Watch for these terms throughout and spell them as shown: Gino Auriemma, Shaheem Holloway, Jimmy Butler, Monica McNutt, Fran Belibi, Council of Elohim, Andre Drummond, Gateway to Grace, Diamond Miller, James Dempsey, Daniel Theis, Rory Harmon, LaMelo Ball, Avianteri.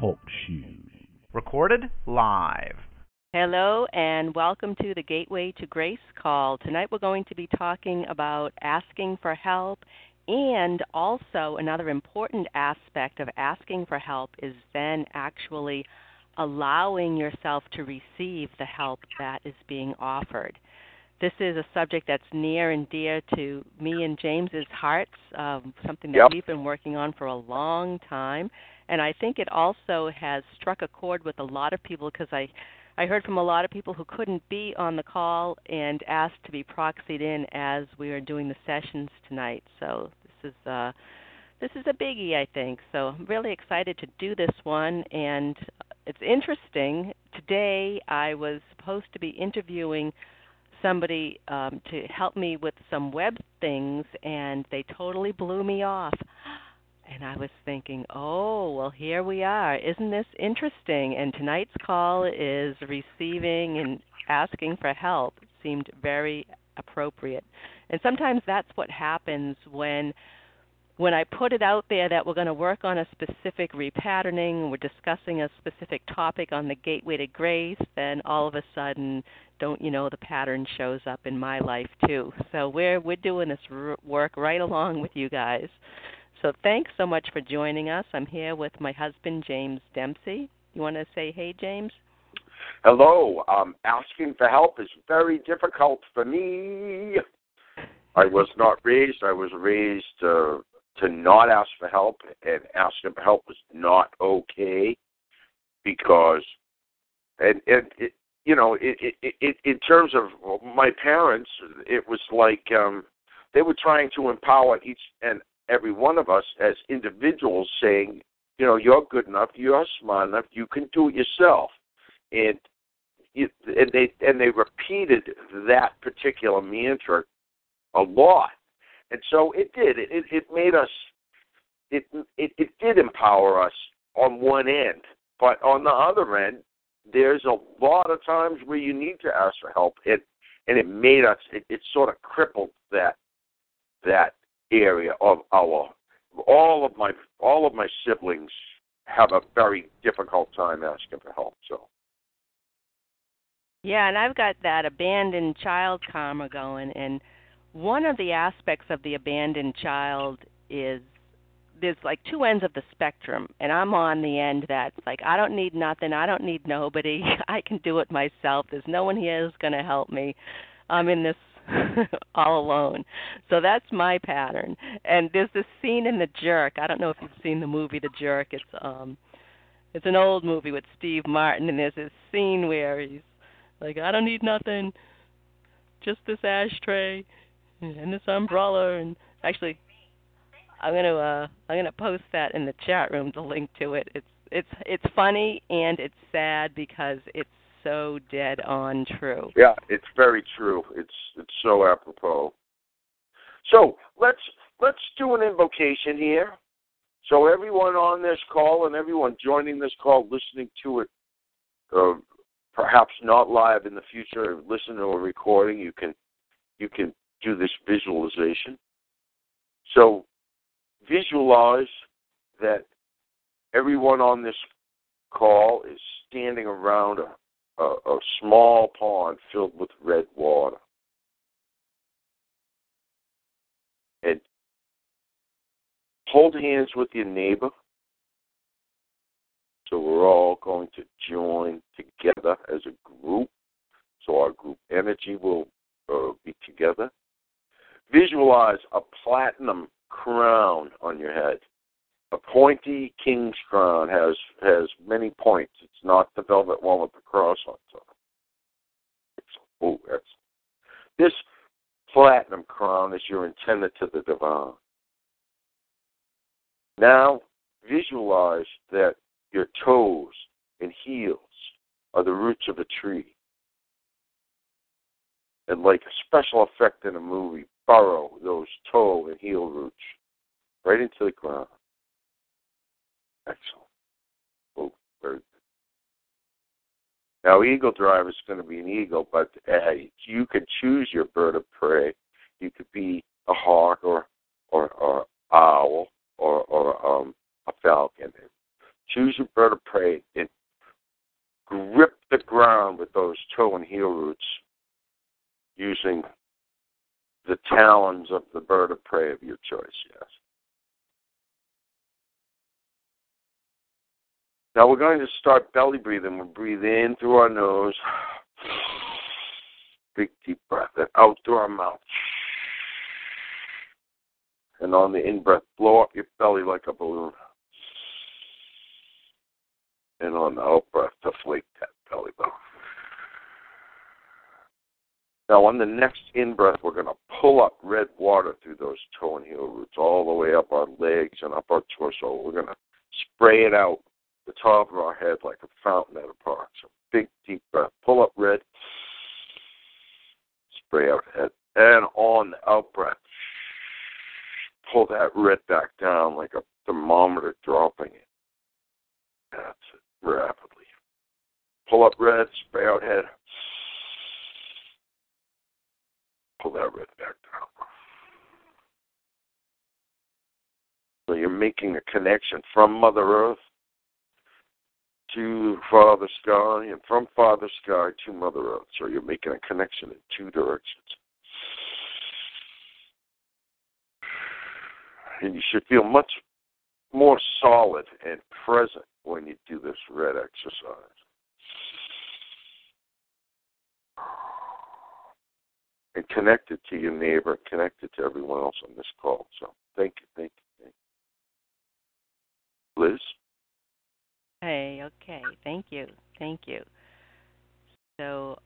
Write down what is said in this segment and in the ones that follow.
Talk shoes. Recorded live. Hello and welcome to the Gateway to Grace call. Tonight we're going to be talking about asking for help, and also another important aspect of asking for help is then actually allowing yourself to receive the help that is being offered. This is a subject that's near and dear to me and James's hearts, something that we've been working on for a long time, and I think it also has struck a chord with a lot of people because I heard from a lot of people who couldn't be on the call and asked to be proxied in as we are doing the sessions tonight. So this is a biggie, I think. So I'm really excited to do this one, and it's interesting. Today I was supposed to be interviewing somebody to help me with some web things, and they totally blew me off. And I was thinking, oh, well, here we are. Isn't this interesting? And tonight's call is receiving and asking for help. It seemed very appropriate. And sometimes that's what happens when I put it out there that we're going to work on a specific repatterning, we're discussing a specific topic on the Gateway to Grace, then all of a sudden, don't you know, the pattern shows up in my life too. So we're doing this work right along with you guys. So thanks so much for joining us. I'm here with my husband, James Dempsey. You want to say hey, James? Hello. Asking for help is very difficult for me. I was not raised. I was raised to not ask for help, and asking for help was not okay because, in terms of my parents, it was like they were trying to empower each and every one of us as individuals, saying, you know, you're good enough, you're smart enough, you can do it yourself. And they repeated that particular mantra a lot. And so it did. It made us, it did empower us on one end. But on the other end, there's a lot of times where you need to ask for help. And it made us, it sort of crippled that area of all of my siblings have a very difficult time asking for help. So yeah, and I've got that abandoned child karma going, and one of the aspects of the abandoned child is there's like two ends of the spectrum, and I'm on the end that's like, I don't need nothing, I don't need nobody, I can do it myself, there's no one here who's going to help me, I'm in this all alone. So that's my pattern. And there's this scene in The Jerk. I don't know if you've seen the movie The Jerk. It's an old movie with Steve Martin, and there's this scene where he's like, I don't need nothing, just this ashtray and this umbrella. And actually, I'm gonna post that in the chat room, the link to it. It's funny and it's sad because it's so dead on true. Yeah, it's very true. It's so apropos. So let's do an invocation here. So everyone on this call and everyone joining this call, listening to it, perhaps not live in the future, listen to a recording. You can do this visualization. So visualize that everyone on this call is standing around a small pond filled with red water. And hold hands with your neighbor. So we're all going to join together as a group. So our group energy will be together. Visualize a platinum crown on your head. A pointy king's crown has many points. It's not the velvet one with the cross on top. This platinum crown is your antenna to the divine. Now visualize that your toes and heels are the roots of a tree. And like a special effect in a movie, burrow those toe and heel roots right into the ground. Excellent. Oh, very good. Now, eagle drive is going to be an eagle, but you can choose your bird of prey. You could be a hawk or owl or a falcon. Choose your bird of prey and grip the ground with those toe and heel roots using the talons of the bird of prey of your choice, yes. Now we're going to start belly breathing. We'll breathe in through our nose. Big deep breath. And out through our mouth. And on the in-breath, blow up your belly like a balloon. And on the out-breath, deflate that belly button. Now on the next in-breath, we're going to pull up red water through those toe and heel roots all the way up our legs and up our torso. We're going to spray it out the top of our head like a fountain at a park. So big, deep breath. Pull up red. Spray out head. And on the out-breath, pull that red back down like a thermometer dropping it. That's it. Rapidly. Pull up red. Spray out head. Pull that red back down. So you're making a connection from Mother Earth to Father Sky, and from Father Sky to Mother Earth. So you're making a connection in two directions. And you should feel much more solid and present when you do this red exercise. And connected to your neighbor, connected to everyone else on this call. So thank you. Liz? Hey, okay. Thank you. So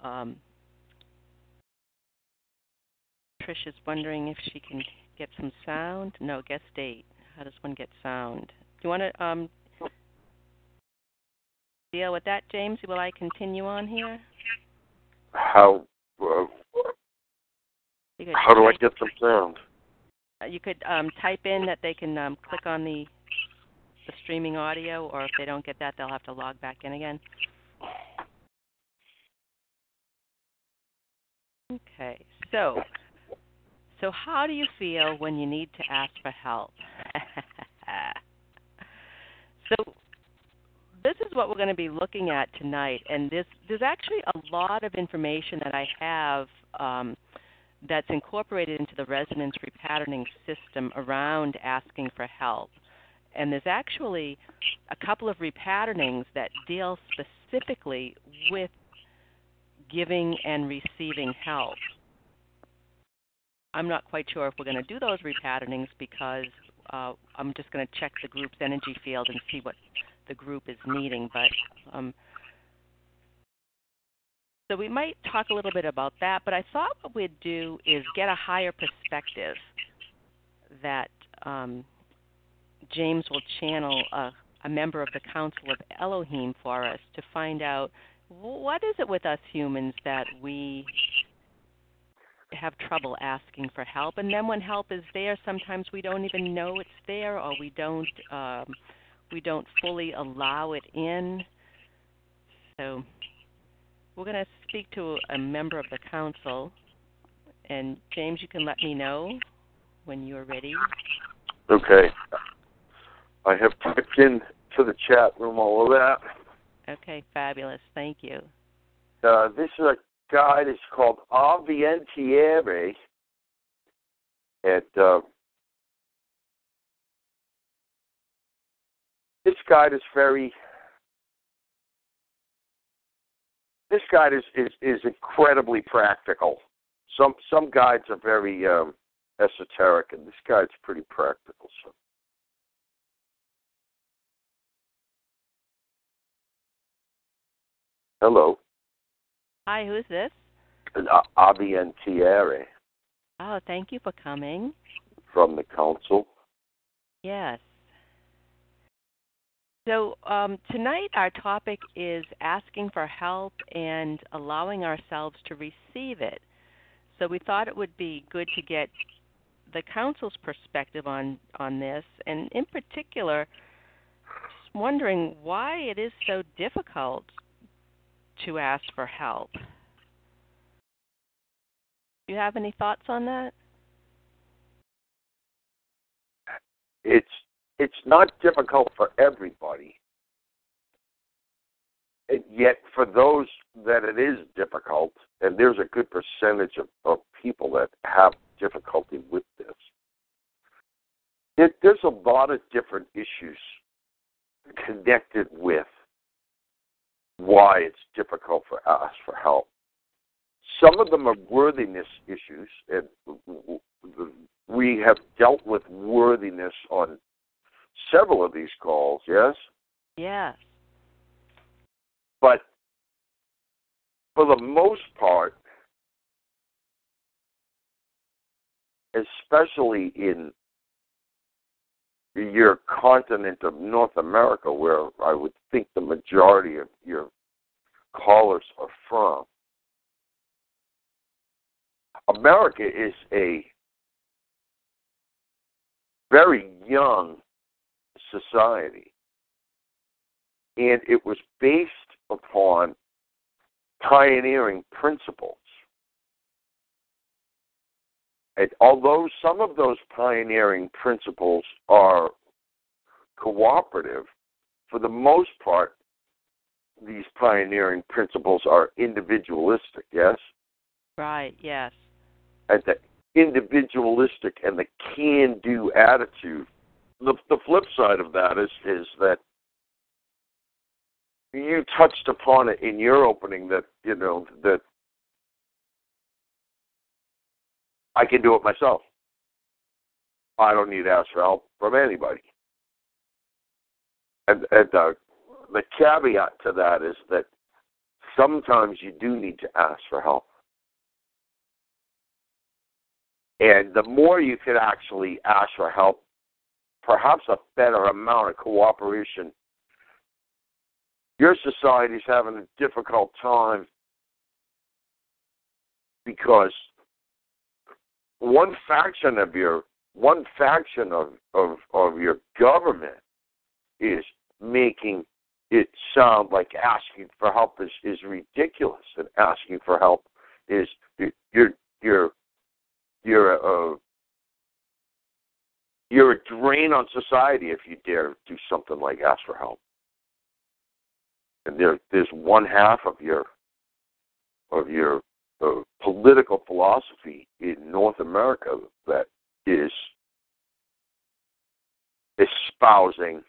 Trish is wondering if she can get some sound. No, guest date. How does one get sound? Do you want to deal with that, James? Will I continue on here? How do I get some sound? You could type in that they can click on the streaming audio, or if they don't get that, they'll have to log back in again. Okay, so how do you feel when you need to ask for help? So this is what we're going to be looking at tonight, and there's actually a lot of information that I have that's incorporated into the resonance repatterning system around asking for help. And there's actually a couple of repatternings that deal specifically with giving and receiving help. I'm not quite sure if we're going to do those repatternings because I'm just going to check the group's energy field and see what the group is needing. But so we might talk a little bit about that. But I thought what we'd do is get a higher perspective that James will channel a member of the Council of Elohim for us to find out what is it with us humans that we have trouble asking for help. And then when help is there, sometimes we don't even know it's there, or we don't fully allow it in. So we're going to speak to a member of the Council. And James, you can let me know when you're ready. Okay. I have typed in to the chat room all of that. Okay, fabulous. Thank you. This is a guide. It's called Avianteri. And this guide is incredibly practical. Some guides are very esoteric, and this guide's pretty practical. So. Hello. Hi, who's this? Avianteri. Oh, thank you for coming. From the Council? Yes. So tonight our topic is asking for help and allowing ourselves to receive it. So we thought it would be good to get the council's perspective on this, and in particular, just wondering why it is so difficult to ask for help. Do you have any thoughts on that? It's not difficult for everybody, and yet for those that it is difficult, and there's a good percentage of people that have difficulty with this, there's a lot of different issues connected with why it's difficult for us for help. Some of them are worthiness issues, and we have dealt with worthiness on several of these calls, yes? Yes. But for the most part, especially in your continent of North America, where I would think the majority of your callers are from, America is a very young society, and it was based upon pioneering principles. And although some of those pioneering principles are cooperative, for the most part, these pioneering principles are individualistic, yes? Right, yes. And the individualistic and the can-do attitude. The flip side of that is that you touched upon it in your opening that, you know, that I can do it myself. I don't need to ask for help from anybody. And the caveat to that is that sometimes you do need to ask for help. And the more you can actually ask for help, perhaps a better amount of cooperation, your society's having a difficult time because one faction of your government is making it sound like asking for help is ridiculous, and asking for help is you're a drain on society if you dare do something like ask for help. And there's one half of your political philosophy in North America that is espousing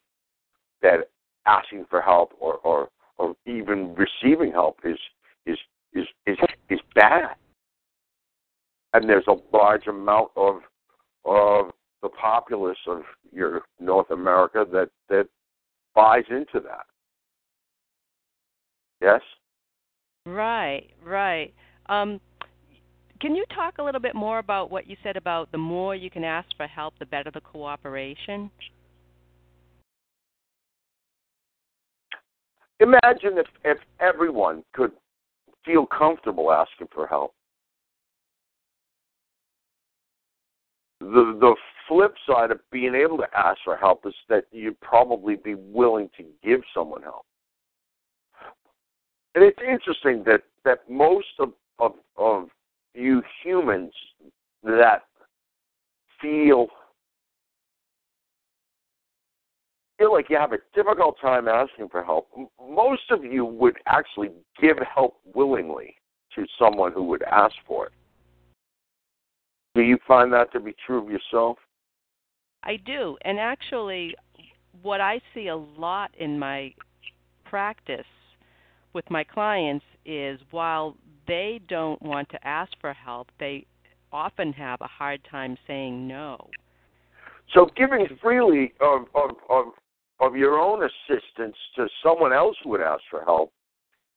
that asking for help or even receiving help is bad. And there's a large amount of the populace of your North America that buys into that. Yes? Right. Can you talk a little bit more about what you said about the more you can ask for help, the better the cooperation? Imagine if everyone could feel comfortable asking for help. The flip side of being able to ask for help is that you'd probably be willing to give someone help. And it's interesting that most of you humans that feel like you have a difficult time asking for help, most of you would actually give help willingly to someone who would ask for it. Do you find that to be true of yourself? I do. And actually, what I see a lot in my practice with my clients is while they don't want to ask for help, they often have a hard time saying no. So giving freely of your own assistance to someone else who would ask for help,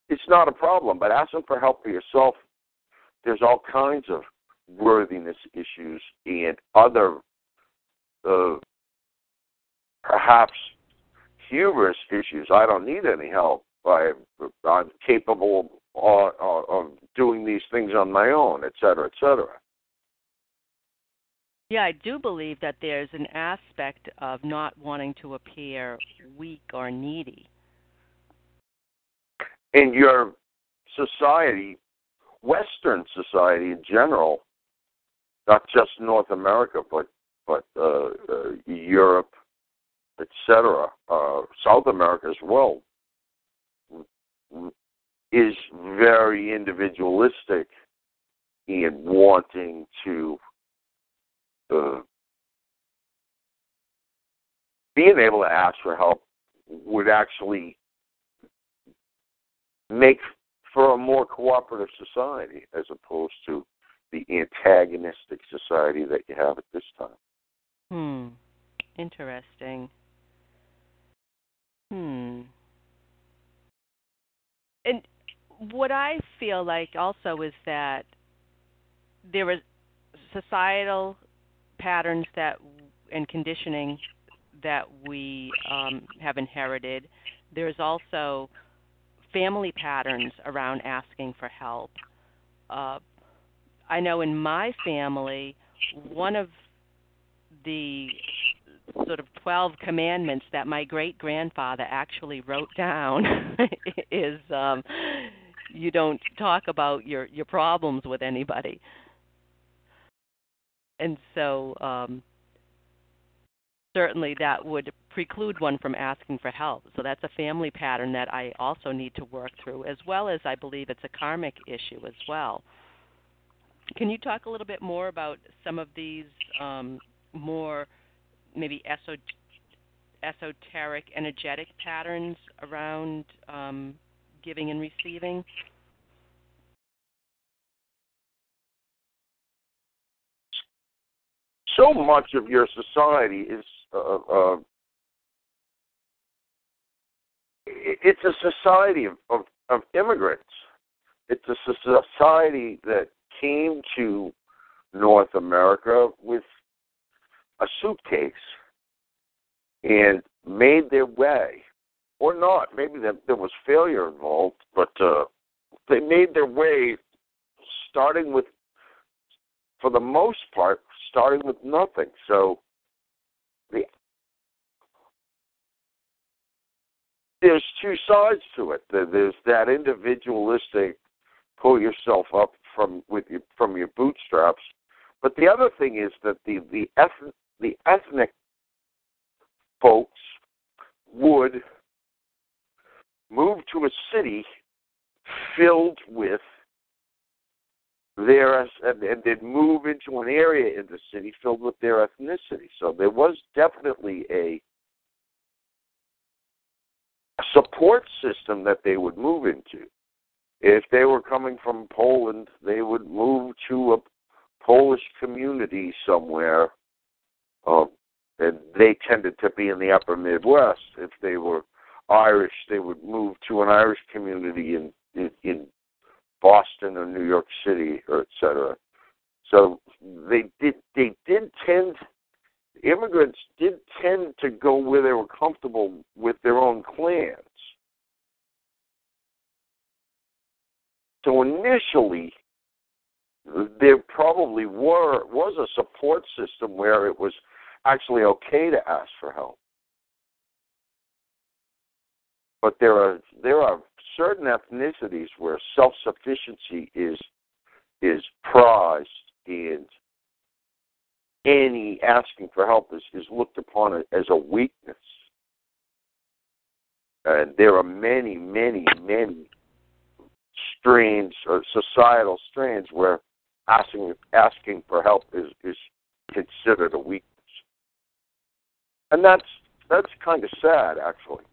it's not a problem. But asking for help for yourself, there's all kinds of worthiness issues and other perhaps humorous issues. I don't need any help. I'm capable of doing these things on my own, et cetera, et cetera. Yeah, I do believe that there's an aspect of not wanting to appear weak or needy. In your society, Western society in general, not just North America, but Europe, et cetera, South America as well, is very individualistic in wanting to being able to ask for help would actually make for a more cooperative society as opposed to the antagonistic society that you have at this time. Interesting. And what I feel like also is that there are societal patterns that and conditioning that we have inherited. There's also family patterns around asking for help. I know in my family, one of the sort of 12 commandments that my great-grandfather actually wrote down is you don't talk about your problems with anybody. And so certainly that would preclude one from asking for help. So that's a family pattern that I also need to work through, as well as I believe it's a karmic issue as well. Can you talk a little bit more about some of these more maybe esoteric, energetic patterns around giving and receiving? So much of your society is it's a society of immigrants. It's a society that came to North America with a suitcase and made their way, or not. Maybe there was failure involved, but they made their way starting with, for the most part, starting with nothing. So there's two sides to it. There's that individualistic, pull yourself up from your bootstraps. But the other thing is that the ethnic folks would move to a city filled with their, and they'd move into an area in the city filled with their ethnicity. So there was definitely a support system that they would move into. If they were coming from Poland, they would move to a Polish community somewhere, and they tended to be in the upper Midwest. If they were Irish, they would move to an Irish community in Boston or New York City, or et cetera. So immigrants did tend to go where they were comfortable with their own clans. So initially, there probably was a support system where it was actually okay to ask for help. But there are certain ethnicities where self-sufficiency is prized, and any asking for help is looked upon as a weakness. And there are many, many, many strains or societal strains where asking for help is considered a weakness. And that's kind of sad, actually.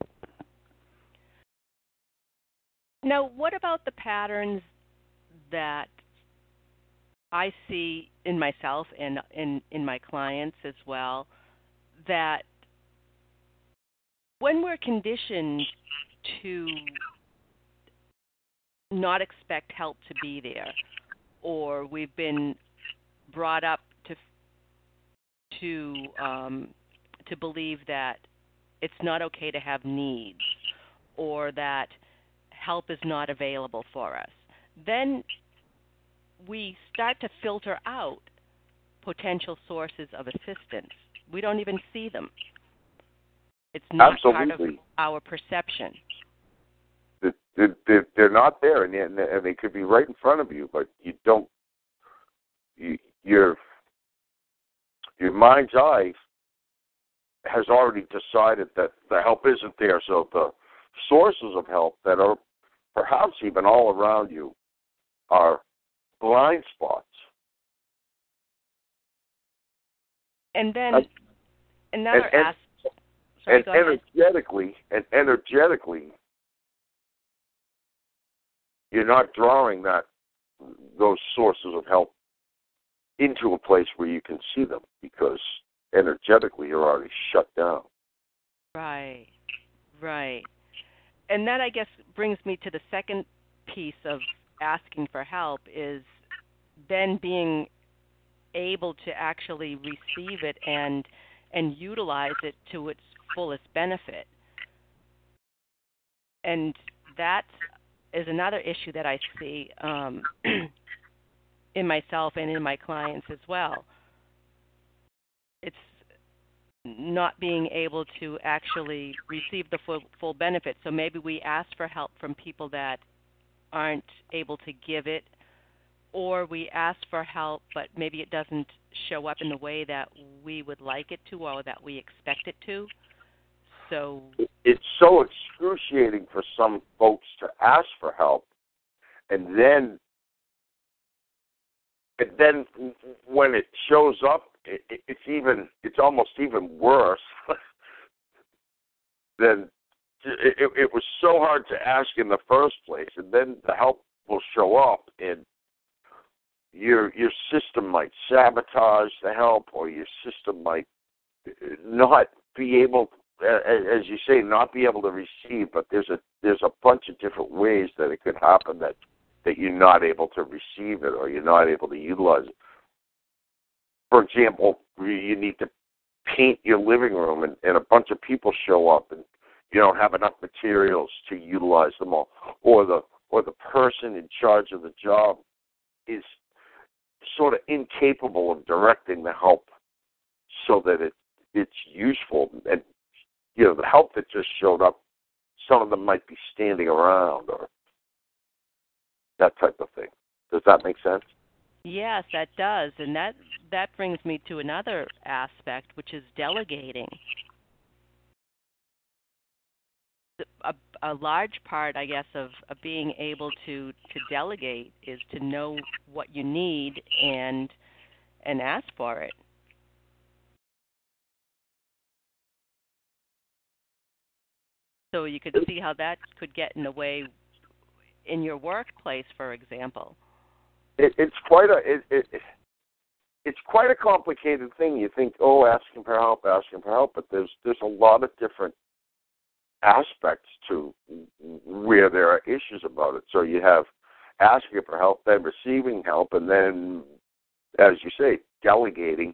Now, what about the patterns that I see in myself and in my clients as well, that when we're conditioned to not expect help to be there, or we've been brought up to believe that it's not okay to have needs, or that help is not available for us, then we start to filter out potential sources of assistance. We don't even see them. It's not part of our perception. They're not there, and they could be right in front of you, but you don't. Your mind's eye has already decided that the help isn't there, so the sources of help that are perhaps even all around you are blind spots. And then another aspect. Energetically, you're not drawing those sources of help into a place where you can see them, because energetically you're already shut down. Right. And that, I guess, brings me to the second piece of asking for help, is then being able to actually receive it and utilize it to its fullest benefit. And that is another issue that I see in myself and in my clients as well. It's not being able to actually receive the full benefit. So maybe we ask for help from people that aren't able to give it, or we ask for help, but maybe it doesn't show up in the way that we would like it to, or that we expect it to. So it's so excruciating for some folks to ask for help, and then when it shows up, it's almost even worse than it was. So hard to ask in the first place, and then the help will show up, and your system might sabotage the help, or your system might not be able to, as you say, not be able to receive, but there's a bunch of different ways that it could happen that you're not able to receive it, or you're not able to utilize it. For example, you need to paint your living room, and a bunch of people show up, and you don't have enough materials to utilize them all, or the person in charge of the job is sort of incapable of directing the help so that it's useful. And you know, the help that just showed up, some of them might be standing around, or that type of thing. Does that make sense? Yes, that does. And that brings me to another aspect, which is delegating. A large part, I guess, of being able to delegate is to know what you need and ask for it. So you could see how that could get in the way in your workplace, for example. It's quite a complicated thing. You think, oh, asking for help, but there's a lot of different aspects to where there are issues about it. So you have asking for help, then receiving help, and then, as you say, delegating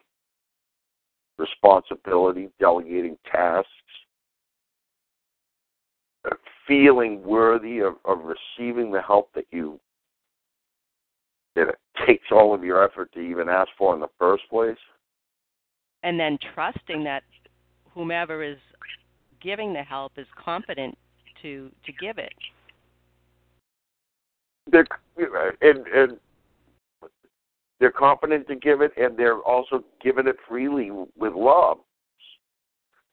responsibility, delegating tasks, feeling worthy of receiving the help that it takes all of your effort to even ask for in the first place. And then trusting that whomever is giving the help is competent to give it. And they're competent to give it, and they're also giving it freely with love,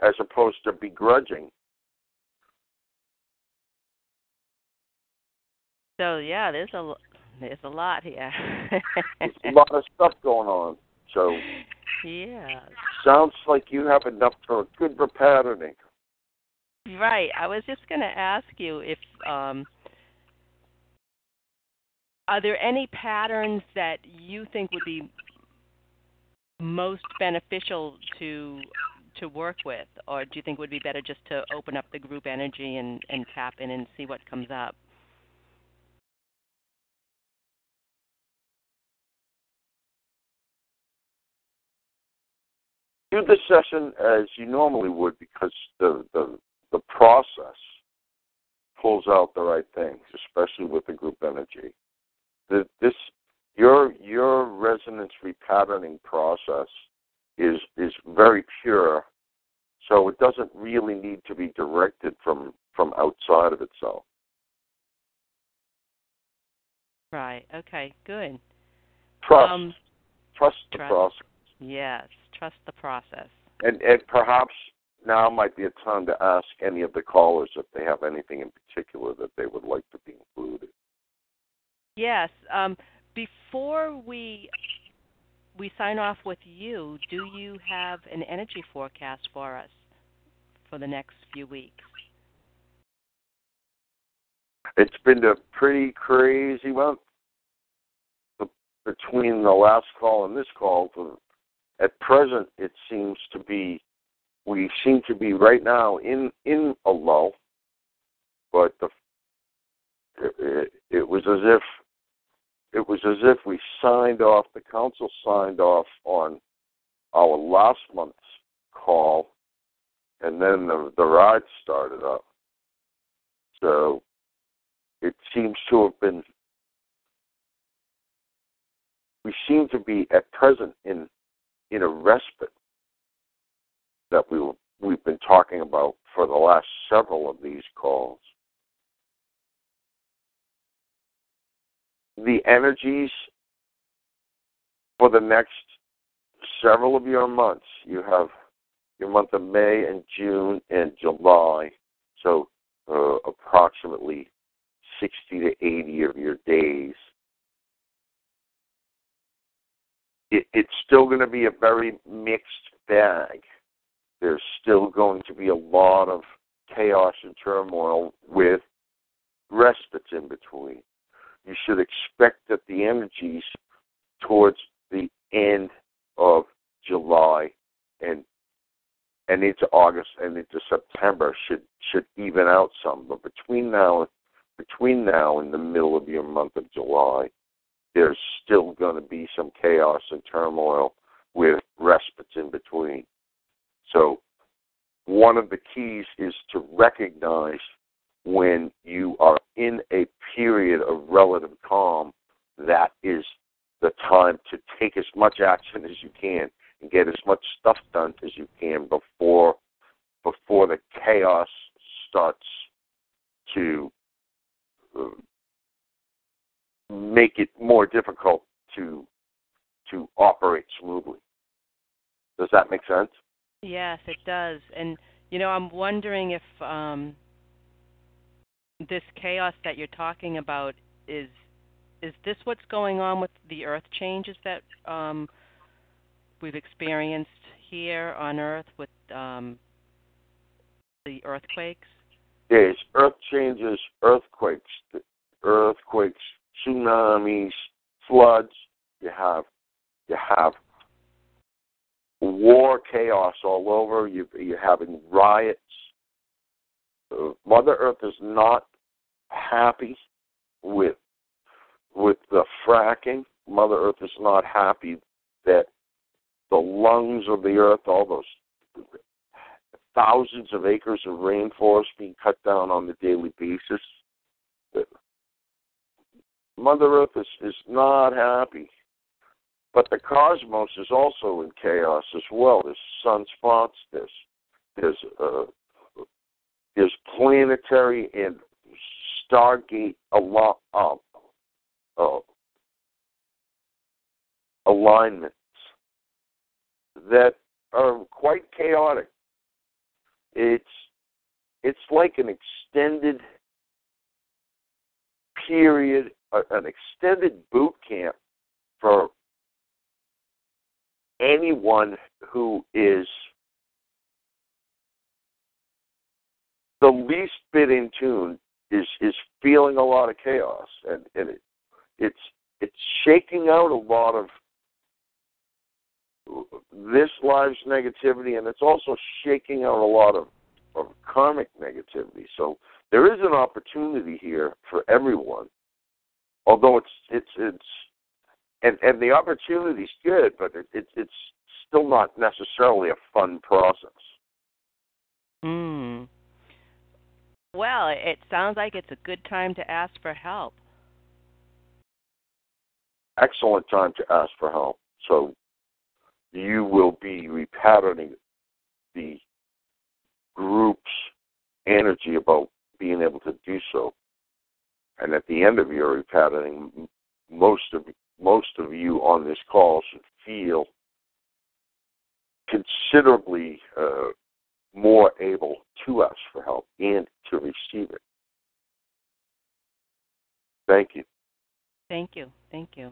as opposed to begrudging. So yeah, there's a lot here. There's a lot of stuff going on. So yeah, sounds like you have enough for good repatterning. Right. I was just going to ask you if are there any patterns that you think would be most beneficial to work with, or do you think would be better just to open up the group energy and tap in and see what comes up? Do the session as you normally would, because the out the right things, especially with the group energy. Your resonance repatterning process is very pure, so it doesn't really need to be directed from outside of itself. Right. Okay. Good. Trust the process. Yes. Trust the process. And perhaps now might be a time to ask any of the callers if they have anything in particular that they would like to be included. Yes. Before we sign off with you, do you have an energy forecast for us for the next few weeks? It's been a pretty crazy month between the last call and this call. At present, it seems to be, we seem to be right now in a lull, but it was as if we signed off, the council signed off on our last month's call, and then the ride started up. So it seems to have been, we seem to be at present in a respite that we've been talking about for the last several of these calls. The energies for the next several of your months, you have your month of May and June and July, so approximately 60 to 80 of your days. It's still going to be a very mixed bag. There's still going to be a lot of chaos and turmoil with respites in between. You should expect that the energies towards the end of July and into August and into September should even out some. But between now and the middle of your month of July, there's still going to be some chaos and turmoil with respites in between. So one of the keys is to recognize when you are in a period of relative calm, that is the time to take as much action as you can and get as much stuff done as you can before the chaos starts to make it more difficult to operate smoothly. Does that make sense? Yes, it does. And, I'm wondering if this chaos that you're talking about, is this what's going on with the earth changes that we've experienced here on Earth with the earthquakes? Yes, earth changes, earthquakes, tsunamis, floods. You have war, chaos all over. You're having riots. Mother Earth is not happy with the fracking. Mother Earth is not happy that the lungs of the earth, all those thousands of acres of rainforest being cut down on a daily basis. Mother Earth is not happy. But the cosmos is also in chaos as well. There's sunspots, there's planetary and stargate alignments that are quite chaotic. It's like an extended period, an extended boot camp for anyone who is the least bit in tune is feeling a lot of chaos, and it's shaking out a lot of this life's negativity, and it's also shaking out a lot of karmic negativity. So there is an opportunity here for everyone, although it's and the opportunity's good, but it's still not necessarily a fun process. Well, it sounds like it's a good time to ask for help. Excellent time to ask for help. So you will be repatterning the group's energy about being able to do so. And at the end of your repatterning, most of you on this call should feel considerably more able to ask for help and to receive it. Thank you. Thank you. Thank you.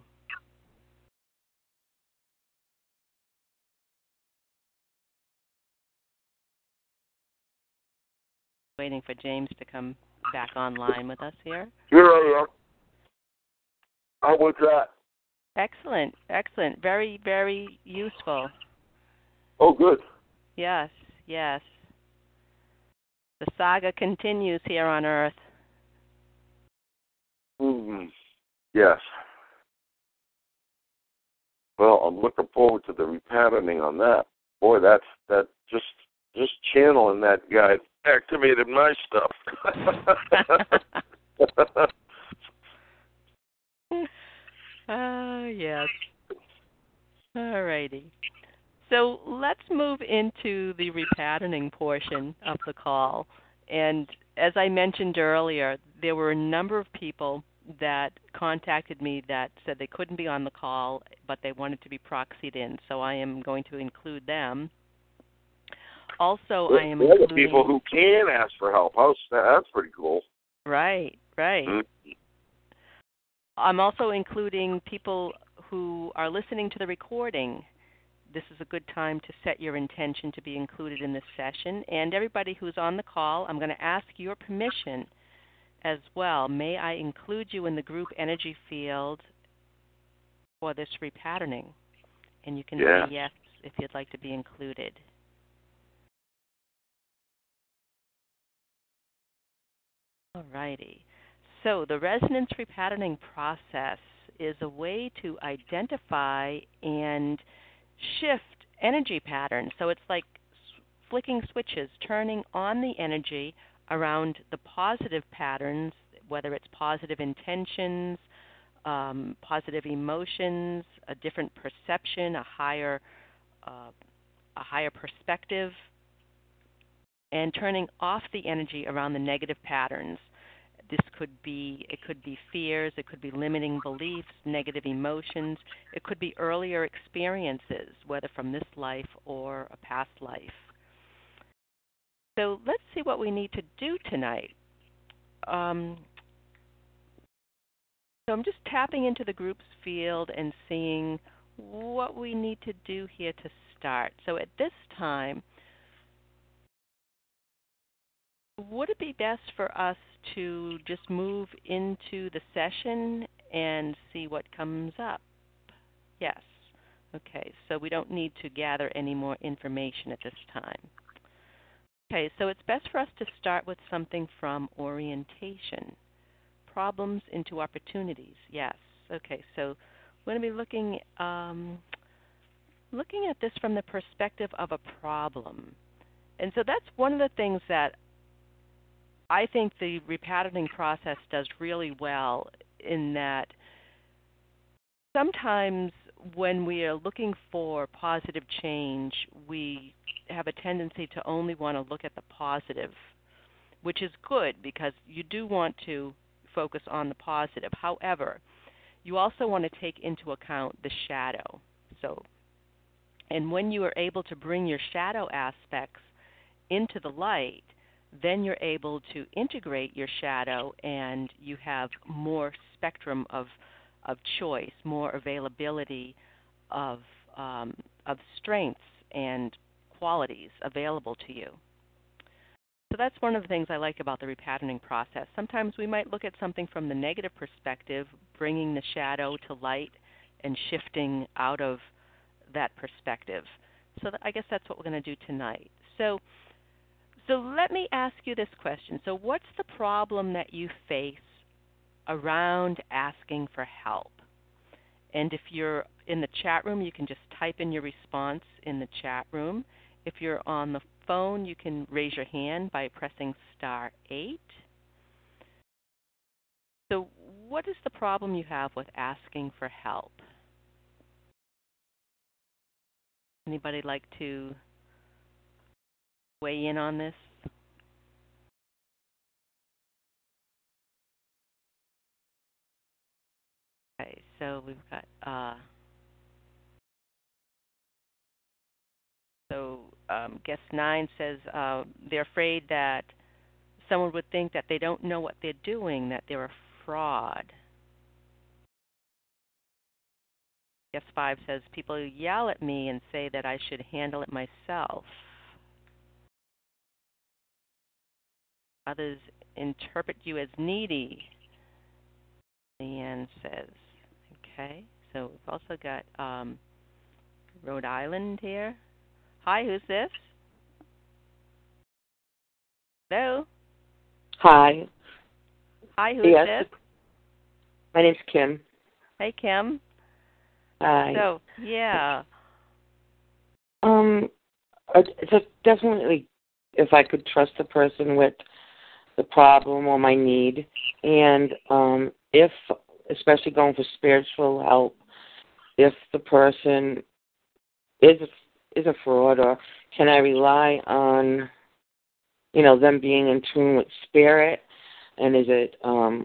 Waiting for James to come back online with us here. Here I am. How was that? Excellent, excellent. Very, very useful. Oh, good. Yes, yes. The saga continues here on Earth. Mm-hmm. Yes. Well, I'm looking forward to the repatterning on that. Boy, that just channeling that guy activated my stuff. Yes. All righty. So let's move into the repatterning portion of the call. And as I mentioned earlier, there were a number of people that contacted me that said they couldn't be on the call, but they wanted to be proxied in. So I am going to include them. Also, I am including the people who can ask for help. That's pretty cool. Right, right. Mm-hmm. I'm also including people who are listening to the recording. This is a good time to set your intention to be included in this session. And everybody who's on the call, I'm going to ask your permission as well. May I include you in the group energy field for this repatterning? And you can say yes if you'd like to be included. All righty. So the resonance repatterning process is a way to identify and shift energy patterns. So it's like flicking switches, turning on the energy around the positive patterns, whether it's positive intentions, positive emotions, a different perception, a higher perspective, and turning off the energy around the negative patterns. It could be fears, it could be limiting beliefs, negative emotions, it could be earlier experiences, whether from this life or a past life. So let's see what we need to do tonight. So I'm just tapping into the group's field and seeing what we need to do here to start. So at this time, would it be best for us to just move into the session and see what comes up? Yes. Okay, so we don't need to gather any more information at this time. Okay, so it's best for us to start with something from orientation. Problems into opportunities, yes. Okay, so we're going to be looking at this from the perspective of a problem. And so that's one of the things that I think the repatterning process does really well, in that sometimes when we are looking for positive change, we have a tendency to only want to look at the positive, which is good because you do want to focus on the positive. However, you also want to take into account the shadow. So, and when you are able to bring your shadow aspects into the light, then you're able to integrate your shadow and you have more spectrum of choice, more availability of strengths and qualities available to you. So that's one of the things I like about the repatterning process. Sometimes we might look at something from the negative perspective, bringing the shadow to light and shifting out of that perspective. So I guess that's what we're going to do tonight. So let me ask you this question. So what's the problem that you face around asking for help? And if you're in the chat room, you can just type in your response in the chat room. If you're on the phone, you can raise your hand by pressing star 8. So what is the problem you have with asking for help? Anybody like to weigh in on this? Okay, so we've got guest 9 says they're afraid that someone would think that they don't know what they're doing, that they're a fraud. Guest 5 says people yell at me and say that I should handle it myself. Others interpret you as needy. Leanne says, okay, so we've also got Rhode Island here. Hi, who's this? Hello? Hi. Hi, who is this? My name's Kim. Hey, Kim. Hi. So, yeah. Just definitely if I could trust the person with the problem or my need, and if, especially going for spiritual help, if the person is a fraud, or can I rely on, you know, them being in tune with spirit, and is it a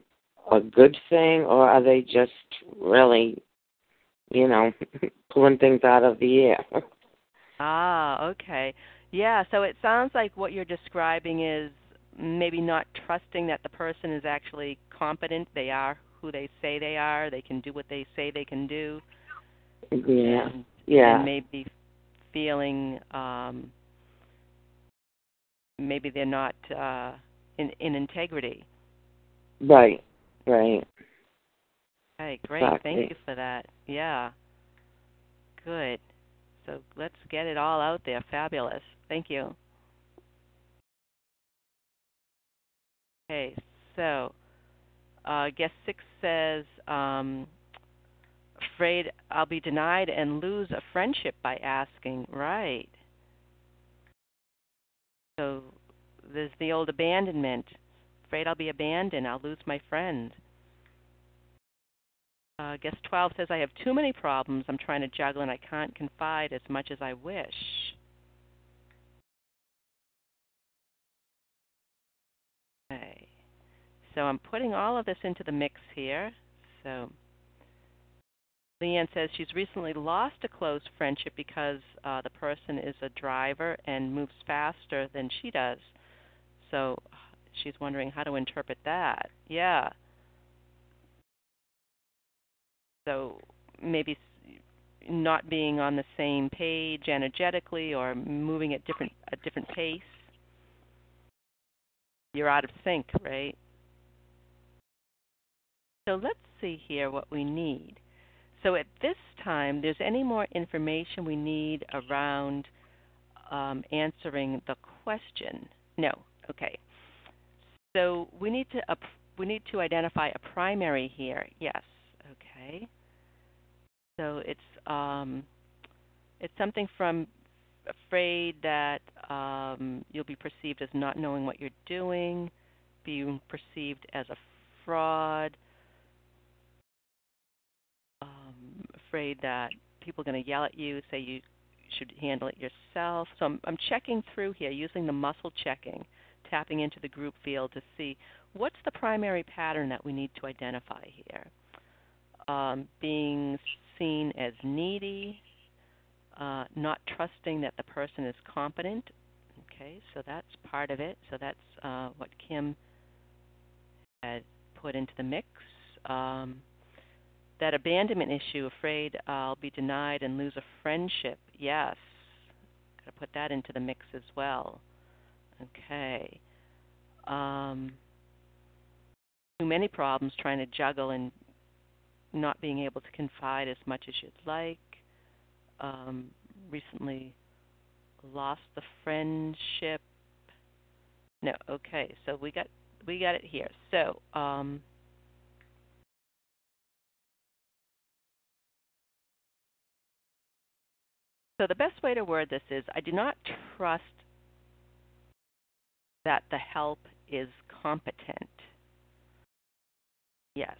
good thing, or are they just really, you know, pulling things out of the air? Ah, okay. Yeah, so it sounds like what you're describing is maybe not trusting that the person is actually competent. They are who they say they are. They can do what they say they can do. Yeah, And maybe feeling maybe they're not in integrity. Right. Okay, great. Exactly. Thank you for that. Yeah. Good. So let's get it all out there. Fabulous. Thank you. Okay, so guest 6 says, afraid I'll be denied and lose a friendship by asking. Right. So there's the old abandonment. Afraid I'll be abandoned. I'll lose my friend. Guest 12 says, I have too many problems I'm trying to juggle and I can't confide as much as I wish. Okay. So I'm putting all of this into the mix here. So Leanne says she's recently lost a close friendship because the person is a driver and moves faster than she does. So she's wondering how to interpret that. Yeah. So maybe not being on the same page energetically or moving at a different pace. You're out of sync, right? So let's see here what we need. So at this time, there's any more information we need around answering the question? No. Okay. So we need to identify a primary here. Yes. Okay. So it's something from afraid that you'll be perceived as not knowing what you're doing, being perceived as a fraud. Afraid that people are going to yell at you, say you should handle it yourself. So I'm checking through here using the muscle checking, tapping into the group field to see what's the primary pattern that we need to identify here. Being seen as needy, not trusting that the person is competent. Okay, so that's part of it. So that's what Kim had put into the mix. That abandonment issue, afraid I'll be denied and lose a friendship. Yes. Got to put that into the mix as well. Okay. Too many problems trying to juggle and not being able to confide as much as you'd like. Recently lost the friendship. No, okay. So we got it here. So, So the best way to word this is, I do not trust that the help is competent. Yes.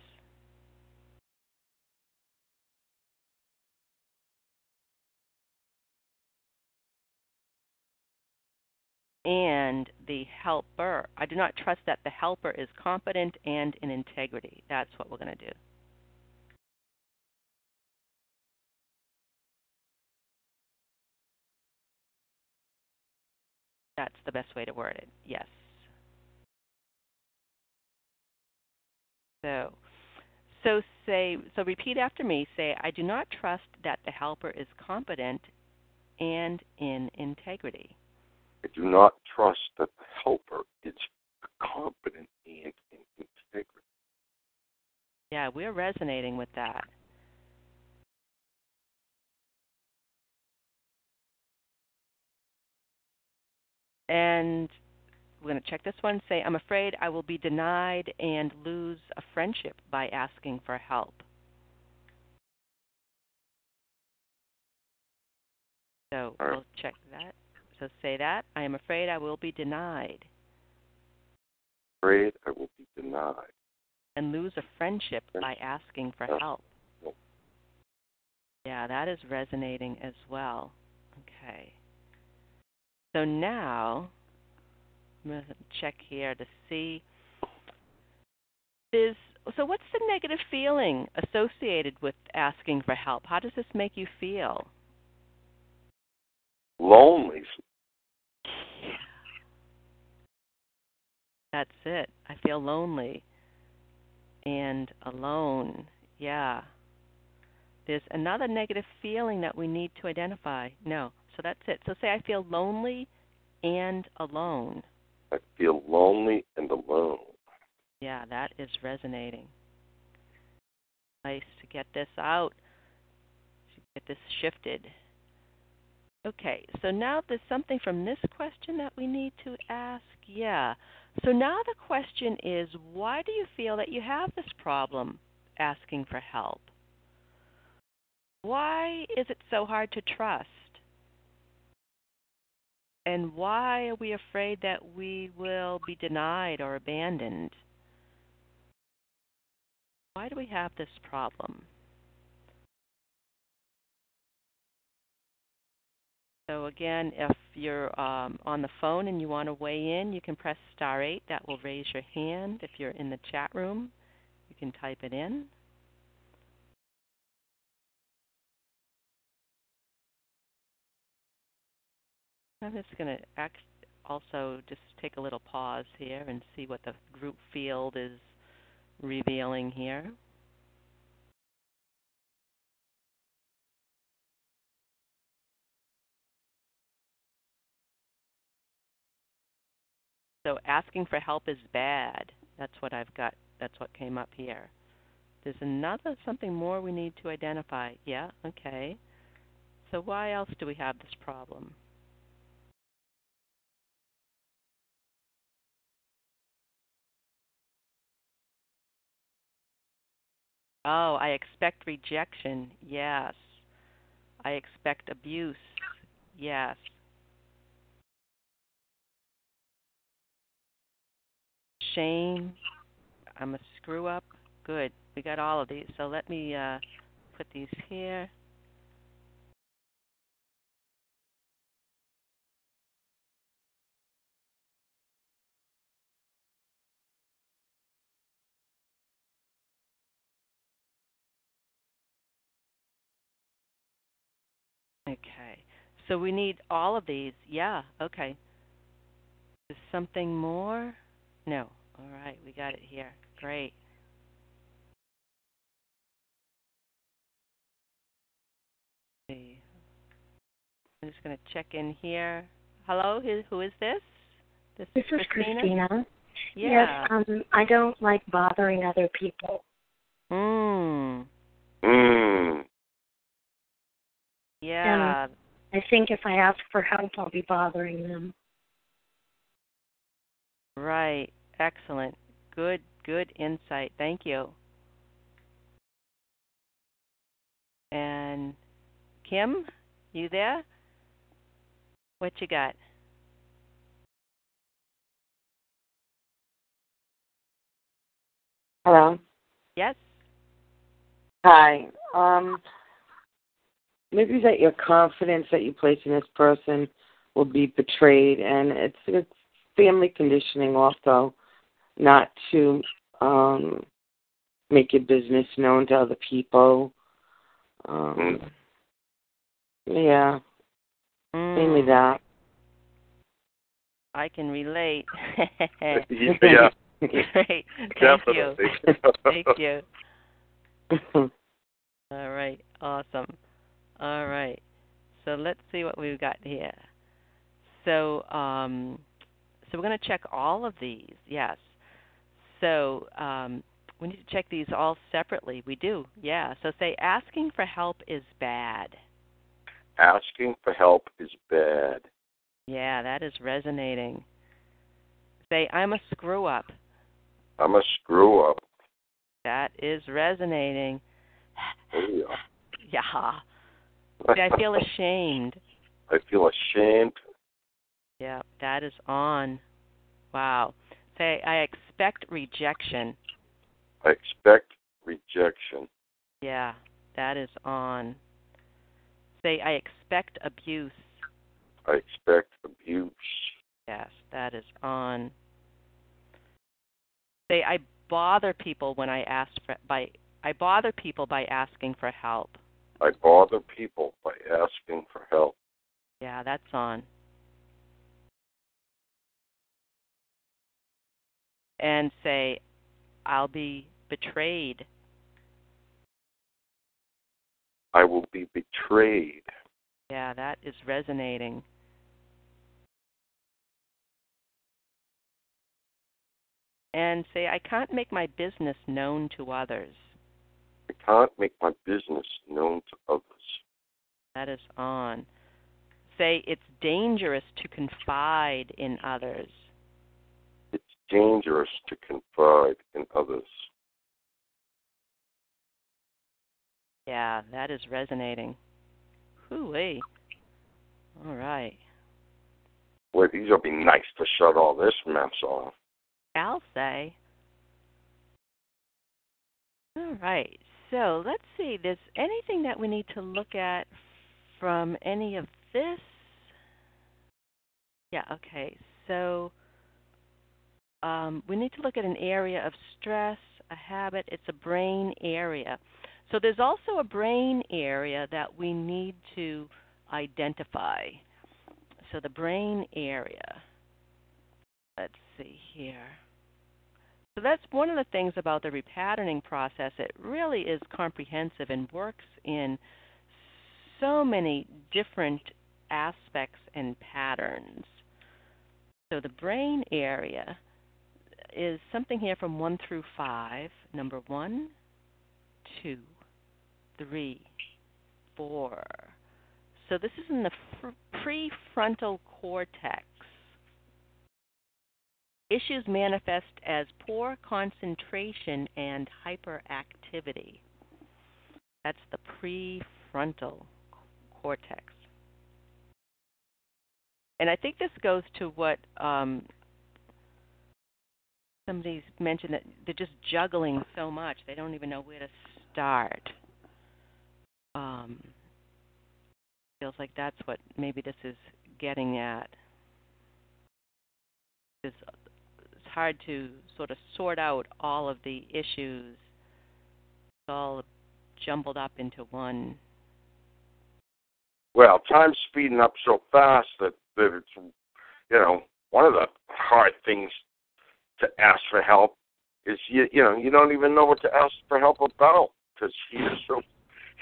And the helper. I do not trust that the helper is competent and in integrity. That's what we're going to do. That's the best way to word it, yes. So repeat after me. Say, I do not trust that the helper is competent and in integrity. I do not trust that the helper is competent and in integrity. Yeah, we're resonating with that. And we're going to check this one. Say, I'm afraid I will be denied and lose a friendship by asking for help. So we'll check that. So say that. I am afraid I will be denied. Afraid I will be denied. And lose a friendship by asking for help. Yeah, that is resonating as well. Okay. So now, I'm going to check here to see. So what's the negative feeling associated with asking for help? How does this make you feel? Lonely. That's it. I feel lonely and alone. Yeah. There's another negative feeling that we need to identify. No. So that's it. So say, I feel lonely and alone. I feel lonely and alone. Yeah, that is resonating. Nice to get this out, to get this shifted. Okay, so now there's something from this question that we need to ask. Yeah. So now the question is, why do you feel that you have this problem asking for help? Why is it so hard to trust? And why are we afraid that we will be denied or abandoned? Why do we have this problem? So again, if you're on the phone and you want to weigh in, you can press *8. That will raise your hand. If you're in the chat room, you can type it in. I'm just going to also just take a little pause here and see what the group field is revealing here. So asking for help is bad. That's what I've got. That's what came up here. There's something more we need to identify. Yeah, okay. So why else do we have this problem? Oh, I expect rejection, yes. I expect abuse, yes. Shame, I'm a screw-up. Good, we got all of these. So let me put these here. Okay, so we need all of these. Yeah, okay. Is something more? No. All right, we got it here. Great. I'm just going to check in here. Hello, who is this? This is Christina. Yeah. Yes, I don't like bothering other people. Yeah. I think if I ask for help, I'll be bothering them. Right. Excellent. Good insight. Thank you. And Kim, You there? What you got? Hello? Yes? Hi. Maybe that your confidence that you place in this person will be betrayed, and it's family conditioning also, not to make your business known to other people. Yeah, mainly that. I can relate. Yeah. Great. Definitely. Thank you. Thank you. All right. Awesome. All right. So let's see what we've got here. So we're going to check all of these. Yes. So we need to check these all separately. We do. Yeah. So say asking for help is bad. Asking for help is bad. Yeah, that is resonating. Say I'm a screw up. I'm a screw up. That is resonating. Oh, yeah. Yeah. Say, I feel ashamed. I feel ashamed. Yeah, that is on. Wow. Say, I expect rejection. I expect rejection. Yeah, that is on. Say, I expect abuse. I expect abuse. Yes, that is on. Say, I bother people I bother people by asking for help. I bother people by asking for help. Yeah, that's on. And say, I'll be betrayed. I will be betrayed. Yeah, that is resonating. And say, I can't make my business known to others. I can't make my business known to others. That is on. Say, it's dangerous to confide in others. It's dangerous to confide in others. Yeah, that is resonating. Hoo-wee. All right. Boy, these will be nice to shut all this mess off. I'll say. All right. So let's see. There's anything that we need to look at from any of this? Yeah, okay. So we need to look at an area of stress, a habit. It's a brain area. So there's also a brain area that we need to identify. So the brain area. Let's see here. So that's one of the things about the repatterning process. It really is comprehensive and works in so many different aspects and patterns. So the brain area is something here from 1 through 5. Number 1, 2, 3, 4. So this is in the prefrontal cortex. Issues manifest as poor concentration and hyperactivity. That's the prefrontal cortex. And I think this goes to what somebody's mentioned, that they're just juggling so much. They don't even know where to start. Feels like that's what maybe this is getting at. It's hard to sort of sort out all of the issues. It's all jumbled up into one. Well, time's speeding up so fast that it's, one of the hard things to ask for help is, you don't even know what to ask for help about because you're so,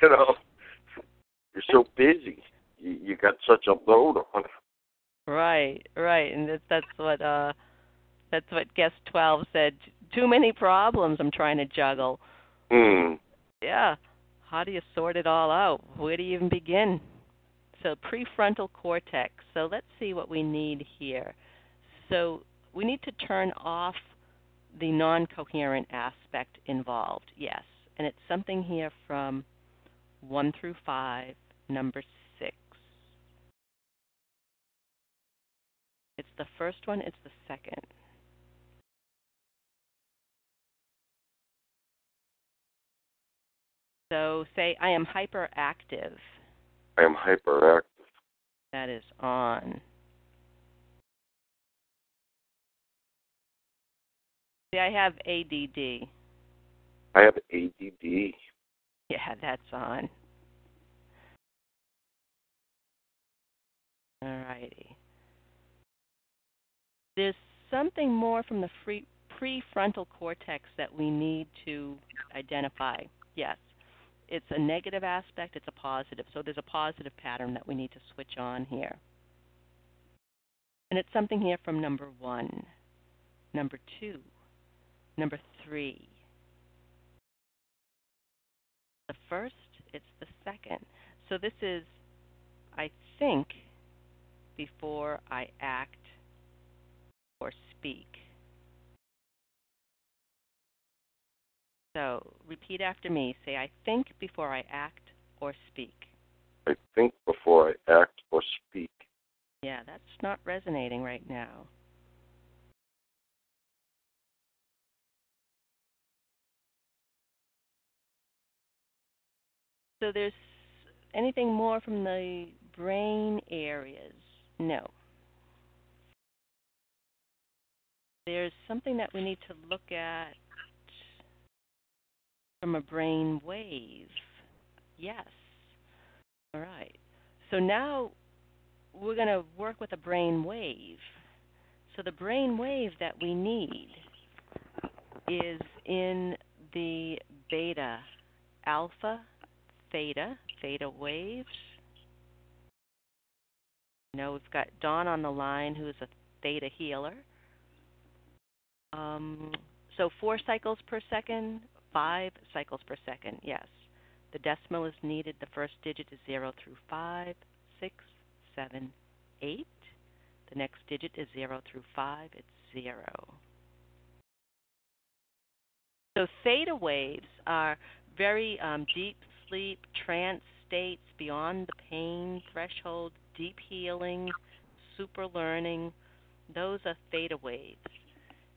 you're so busy. You got such a load on it. Right, and that's what guest 12 said. Too many problems I'm trying to juggle. Yeah, how do you sort it all out? Where do you even begin? So prefrontal cortex. So let's see what we need here. So we need to turn off the non-coherent aspect involved. Yes, and it's something here from 1 through 5, number 6. It's the first one, it's the second. So say, I am hyperactive. I am hyperactive. That is on. See, I have ADD. I have ADD. Yeah, that's on. All righty. There's something more from the prefrontal cortex that we need to identify. Yes. It's a negative aspect, it's a positive. So there's a positive pattern that we need to switch on here. And it's something here from number 1, number 2, number 3. The first, it's the second. So this is, I think, before I act or speak. So repeat after me. Say, I think before I act or speak. I think before I act or speak. Yeah, that's not resonating right now. So there's anything more from the brain areas? No. There's something that we need to look at from a brain wave. Yes. All right. So now we're going to work with a brain wave. So the brain wave that we need is in the beta, alpha, theta, theta waves. Now we've got Dawn on the line, who is a theta healer. So 4 cycles per second. 5 cycles per second, yes. The decimal is needed. The first digit is 0 through 5, 6, 7, 8. The next digit is 0 through 5. It's 0. So theta waves are very deep sleep, trance states, beyond the pain threshold, deep healing, super learning. Those are theta waves.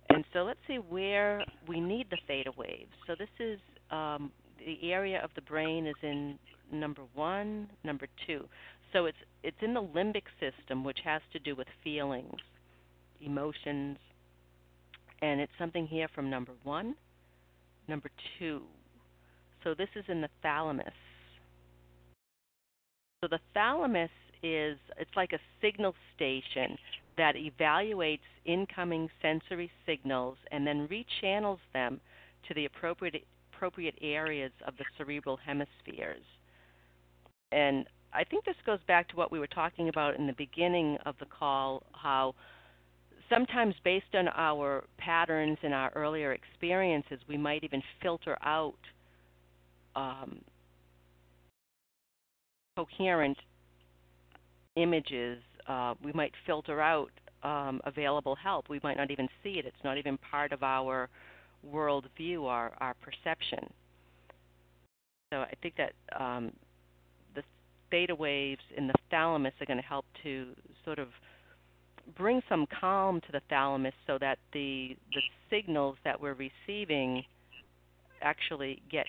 And so let's see where we need the theta waves. So this is the area of the brain is in number 1, number 2. So it's in the limbic system, which has to do with feelings, emotions, and it's something here from number 1, number 2. So this is in the thalamus. So the thalamus is, it's like a signal station that evaluates incoming sensory signals and then rechannels them to the appropriate areas of the cerebral hemispheres. And I think this goes back to what we were talking about in the beginning of the call, how sometimes based on our patterns and our earlier experiences, we might even filter out coherent images. We might filter out available help. We might not even see it. It's not even part of our worldview, our perception. So I think that the theta waves in the thalamus are going to help to sort of bring some calm to the thalamus so that the signals that we're receiving actually get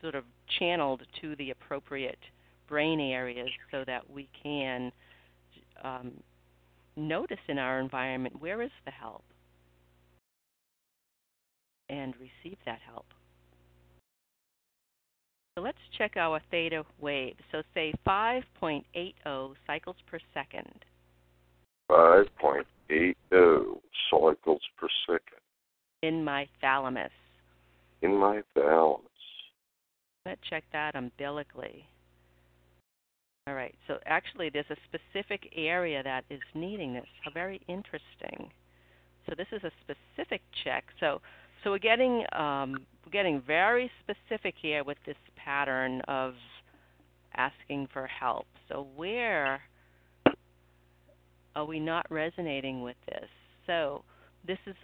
sort of channeled to the appropriate brain areas so that we can notice in our environment where is the help and receive that help. So let's check our theta wave. So say 5.80 cycles per second. 5.80 cycles per second. In my thalamus. In my thalamus. Let's check that umbilically. All right, so actually there's a specific area that is needing this. How very interesting. So this is a specific check. So we're getting very specific here with this pattern of asking for help. So where are we not resonating with this? So this is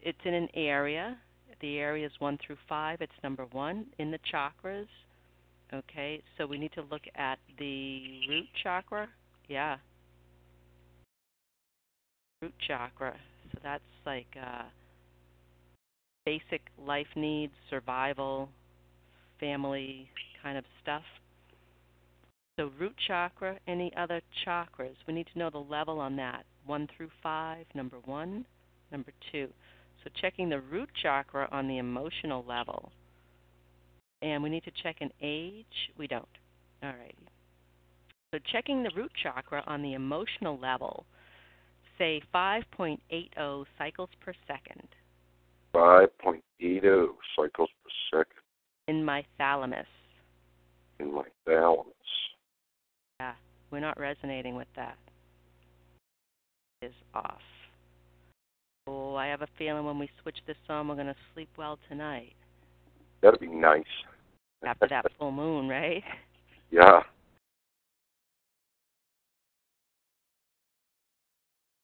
it's in an area. The areas 1 through 5, it's number 1, in the chakras, Okay, so we need to look at the root chakra. Yeah. Root chakra. So that's like basic life needs, survival, family kind of stuff. So root chakra, any other chakras? We need to know the level on that, 1 through 5, number 1, number 2. So checking the root chakra on the emotional level. And we need to check an age. We don't. All right. So checking the root chakra on the emotional level, say 5.80 cycles per second. 5.80 cycles per second. In my thalamus. In my thalamus. Yeah, we're not resonating with that. It is off. Oh, I have a feeling when we switch this on, we're going to sleep well tonight. That'd be nice. After that full moon, right? Yeah.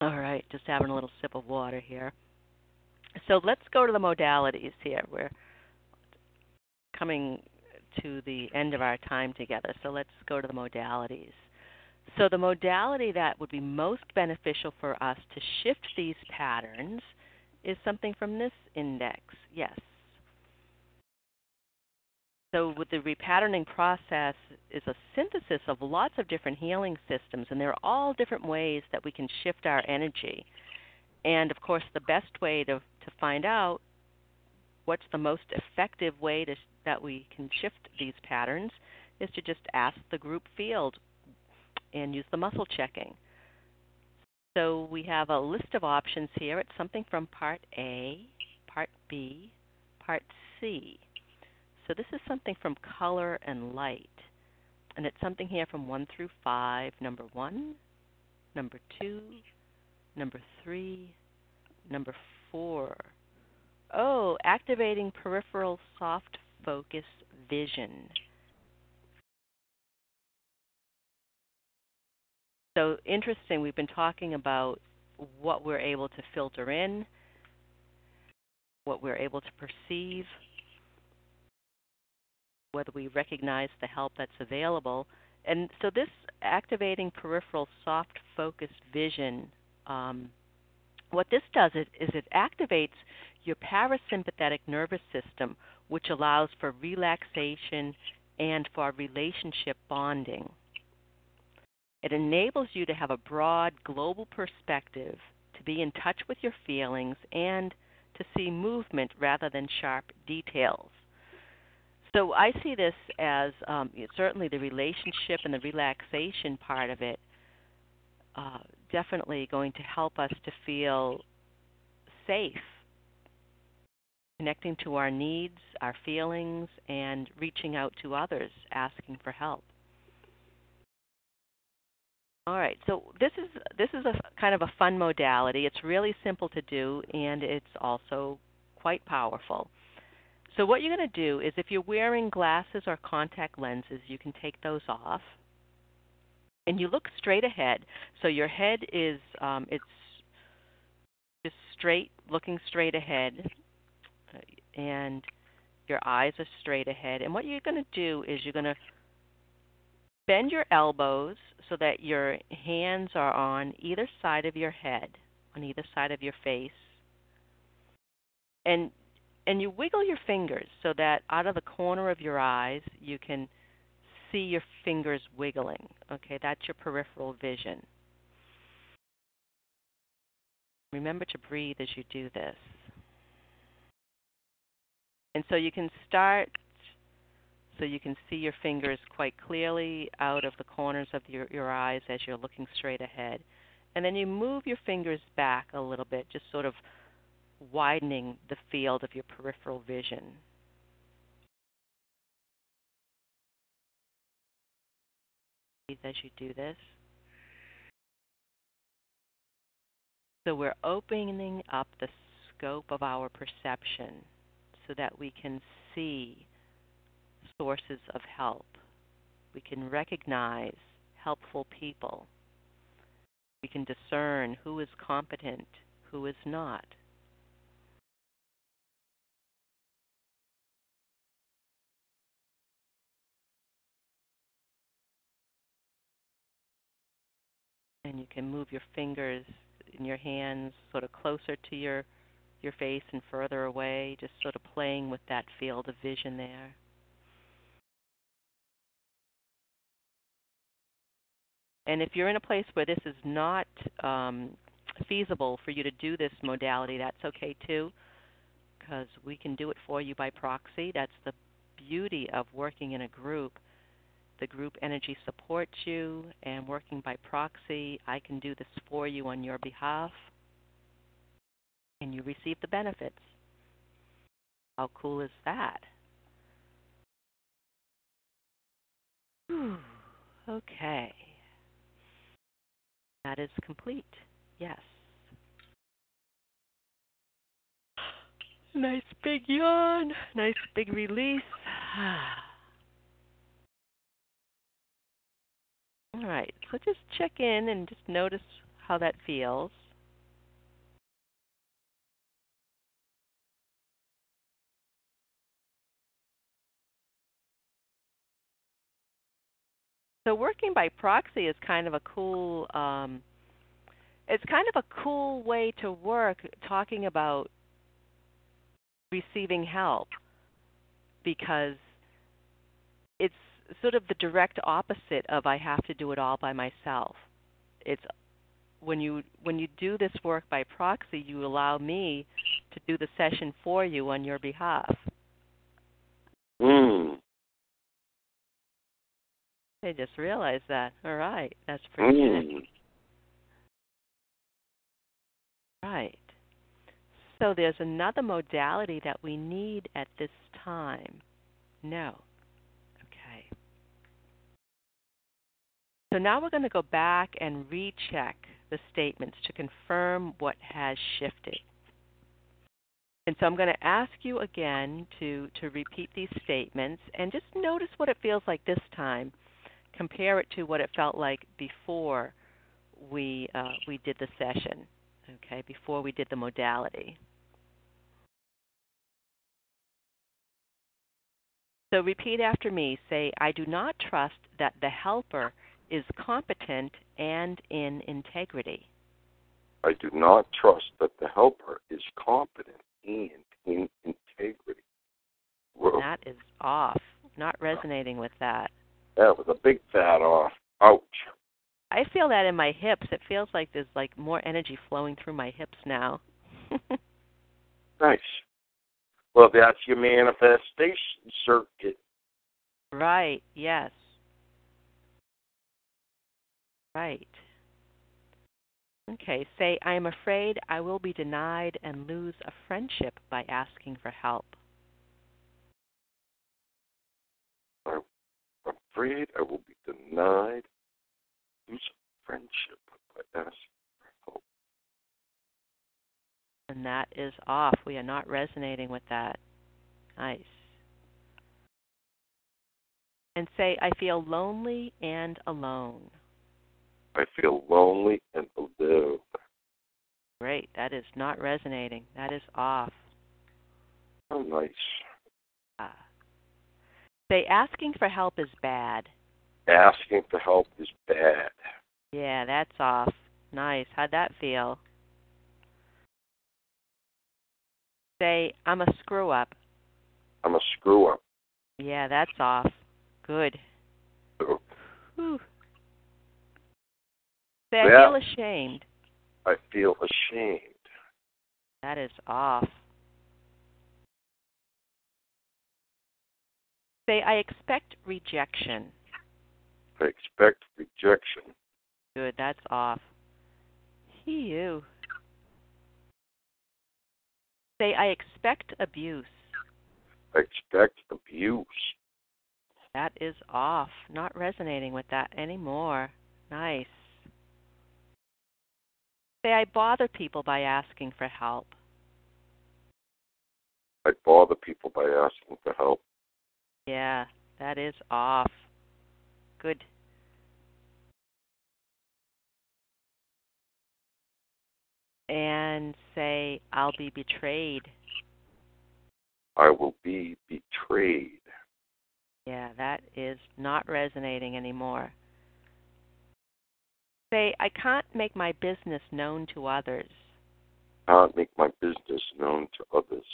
All right, just having a little sip of water here. So let's go to the modalities here. We're coming to the end of our time together, so let's go to the modalities. So the modality that would be most beneficial for us to shift these patterns is something from this index, yes. So with the repatterning process is a synthesis of lots of different healing systems, and there are all different ways that we can shift our energy. And, of course, the best way to find out what's the most effective way that we can shift these patterns is to just ask the group field and use the muscle checking. So we have a list of options here. It's something from Part A, Part B, Part C. So this is something from color and light. And it's something here from 1 through 5, number 1, number 2, number 3, number 4. Oh, activating peripheral soft focus vision. So interesting, we've been talking about what we're able to filter in, what we're able to perceive, whether we recognize the help that's available. And so this activating peripheral soft focus vision, what this does is it activates your parasympathetic nervous system, which allows for relaxation and for relationship bonding. It enables you to have a broad global perspective, to be in touch with your feelings, and to see movement rather than sharp details. So I see this as certainly the relationship and the relaxation part of it definitely going to help us to feel safe, connecting to our needs, our feelings, and reaching out to others, asking for help. All right, so this is a kind of a fun modality. It's really simple to do, and it's also quite powerful. So what you're going to do is if you're wearing glasses or contact lenses, you can take those off. And you look straight ahead. So your head is it's just straight, looking straight ahead. And your eyes are straight ahead. And what you're going to do is you're going to bend your elbows so that your hands are on either side of your head, on either side of your face. And you wiggle your fingers so that out of the corner of your eyes, you can see your fingers wiggling. Okay, that's your peripheral vision. Remember to breathe as you do this. And so you can start, so you can see your fingers quite clearly out of the corners of your eyes as you're looking straight ahead. And then you move your fingers back a little bit, just sort of widening the field of your peripheral vision. Breathe as you do this. So we're opening up the scope of our perception so that we can see sources of help. We can recognize helpful people. We can discern who is competent, who is not. and you can move your fingers and your hands sort of closer to your face and further away, just sort of playing with that field of vision there. And if you're in a place where this is not feasible for you to do this modality, that's okay too, because we can do it for you by proxy. That's the beauty of working in a group. The group energy supports you, and working by proxy, I can do this for you on your behalf, and you receive the benefits. How cool is that? Whew. Okay. That is complete. Yes. Nice big yawn. Nice big release. All right. So just check in and just notice how that feels. So working by proxy is kind of a cool, way to work, talking about receiving help, because it's sort of the direct opposite of I have to do it all by myself. It's when you do this work by proxy, you allow me to do the session for you on your behalf. I just realized that. All right. That's pretty good. Right. So there's another modality that we need at this time. No. Okay. So now we're going to go back and recheck the statements to confirm what has shifted. And so I'm going to ask you again to repeat these statements and just notice what it feels like this time. Compare it to what it felt like before we did the session, okay, before we did the modality. So repeat after me. Say, I do not trust that the helper is competent and in integrity. I do not trust that the helper is competent and in integrity. Whoa. That is off. Not resonating with that. That was a big fat off. Ouch. I feel that in my hips. It feels like there's like more energy flowing through my hips now. Nice. Well, that's your manifestation circuit. Right, yes. Right. Okay, say, I am afraid I will be denied and lose a friendship by asking for help. I'm afraid I will be denied lose friendship by asking for help. And that is off. We are not resonating with that. Nice. And say, I feel lonely and alone. I feel lonely and alone. Great. That is not resonating. That is off. Oh, nice. Say, asking for help is bad. Asking for help is bad. Yeah, that's off. Nice. How'd that feel? Say, I'm a screw-up. I'm a screw-up. Yeah, that's off. Good. Oh. Whew. Say, I feel ashamed. I feel ashamed. That is off. Say, I expect rejection. I expect rejection. Good, that's off. You. Say, I expect abuse. I expect abuse. That is off. Not resonating with that anymore. Nice. Say, I bother people by asking for help. I bother people by asking for help. Yeah, that is off. Good. And say, I'll be betrayed. I will be betrayed. Yeah, that is not resonating anymore. say, I can't make my business known to others. Can't make my business known to others.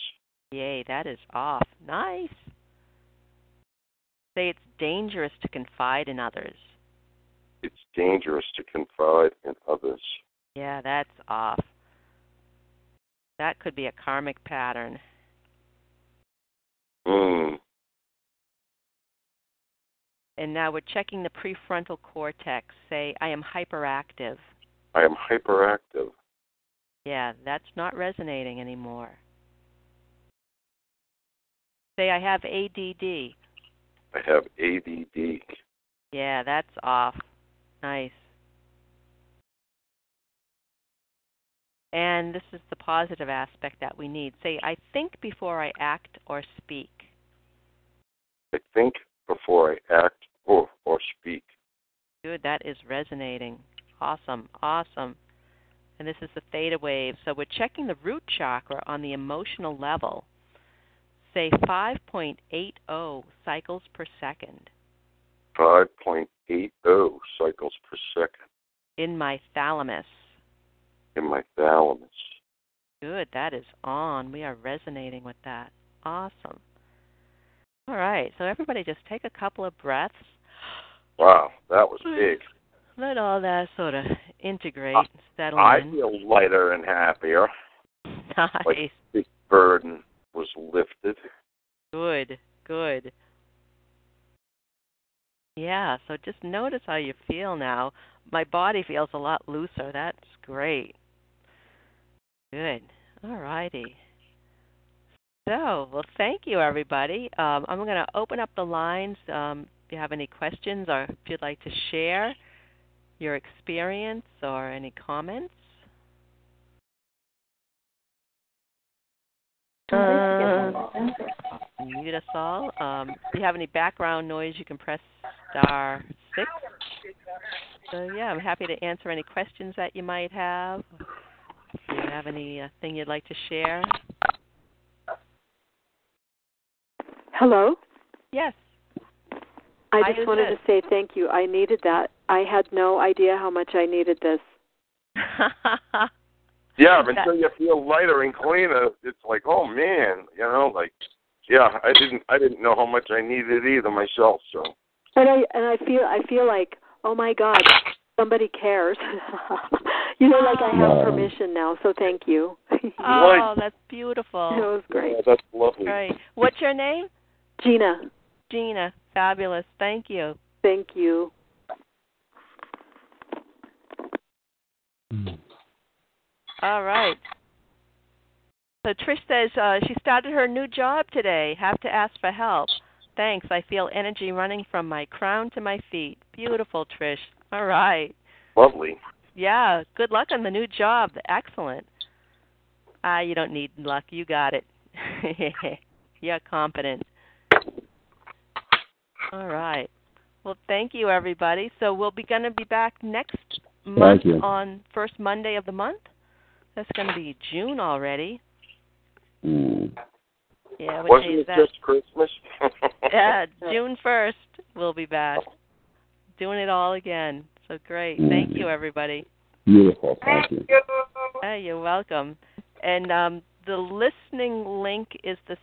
Yay, that is off. Nice. Say it's dangerous to confide in others. It's dangerous to confide in others. Yeah, that's off. That could be a karmic pattern. And now we're checking the prefrontal cortex. Say, I am hyperactive. I am hyperactive. Yeah, that's not resonating anymore. Say, I have ADD. I have ADD. Yeah, that's off. Nice. And this is the positive aspect that we need. Say, I think before I act or speak. I think before I act or speak. Good, that is resonating. Awesome, awesome. And this is the theta wave. So we're checking the root chakra on the emotional level. Say 5.80 cycles per second. 5.80 cycles per second. In my thalamus. In my thalamus. Good, that is on. We are resonating with that. Awesome. All right, so everybody just take a couple of breaths. Wow, that was big. Let all that sort of integrate and settle in. I feel lighter and happier. Nice. Like the burden was lifted. Good, good. Yeah, so just notice how you feel now. My body feels a lot looser. That's great. Good. All righty. So, well, thank you, everybody. I'm going to open up the lines. If you have any questions or if you'd like to share your experience or any comments. Mute us all. If you have any background noise, you can press *6. So, yeah, I'm happy to answer any questions that you might have. If you have anything you'd like to share. Hello? Yes. I just wanted to say thank you. I needed that. I had no idea how much I needed this. Yeah, until you feel lighter and cleaner, it's like, oh man, you know, like, yeah, I didn't know how much I needed either myself. So. And I feel like, oh my God, somebody cares. You know, like I have permission now, so thank you. Oh, that's beautiful. That was great. Yeah, that's lovely. Great. What's your name? Gina. Gina, fabulous. Thank you. Thank you. All right. So Trish says she started her new job today. Have to ask for help. Thanks. I feel energy running from my crown to my feet. Beautiful, Trish. All right. Lovely. Yeah. Good luck on the new job. Excellent. You don't need luck. You got it. You're competent. All right. Well, thank you, everybody. So we'll be going to be back next month on first Monday of the month. That's going to be June already. Yeah, wasn't it just Christmas? Yeah, June 1st we'll be back. Doing it all again. So great. Thank you, everybody. Beautiful. Thank you. Hey, you're welcome. And the listening link is the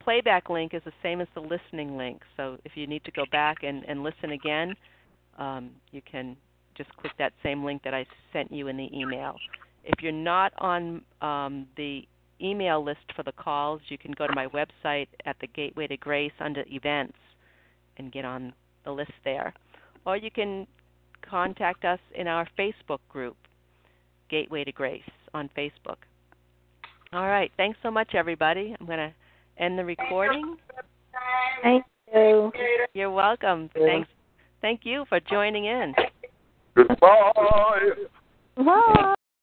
playback link is the same as the listening link. So if you need to go back and listen again, you can just click that same link that I sent you in the email. If you're not on the email list for the calls, you can go to my website at the Gateway to Grace under events and get on the list there. Or you can contact us in our Facebook group, Gateway to Grace, on Facebook. All right. Thanks so much, everybody. I'm going to end the recording. Thank you. You're welcome. Thanks. Thank you for joining in. Goodbye. Bye.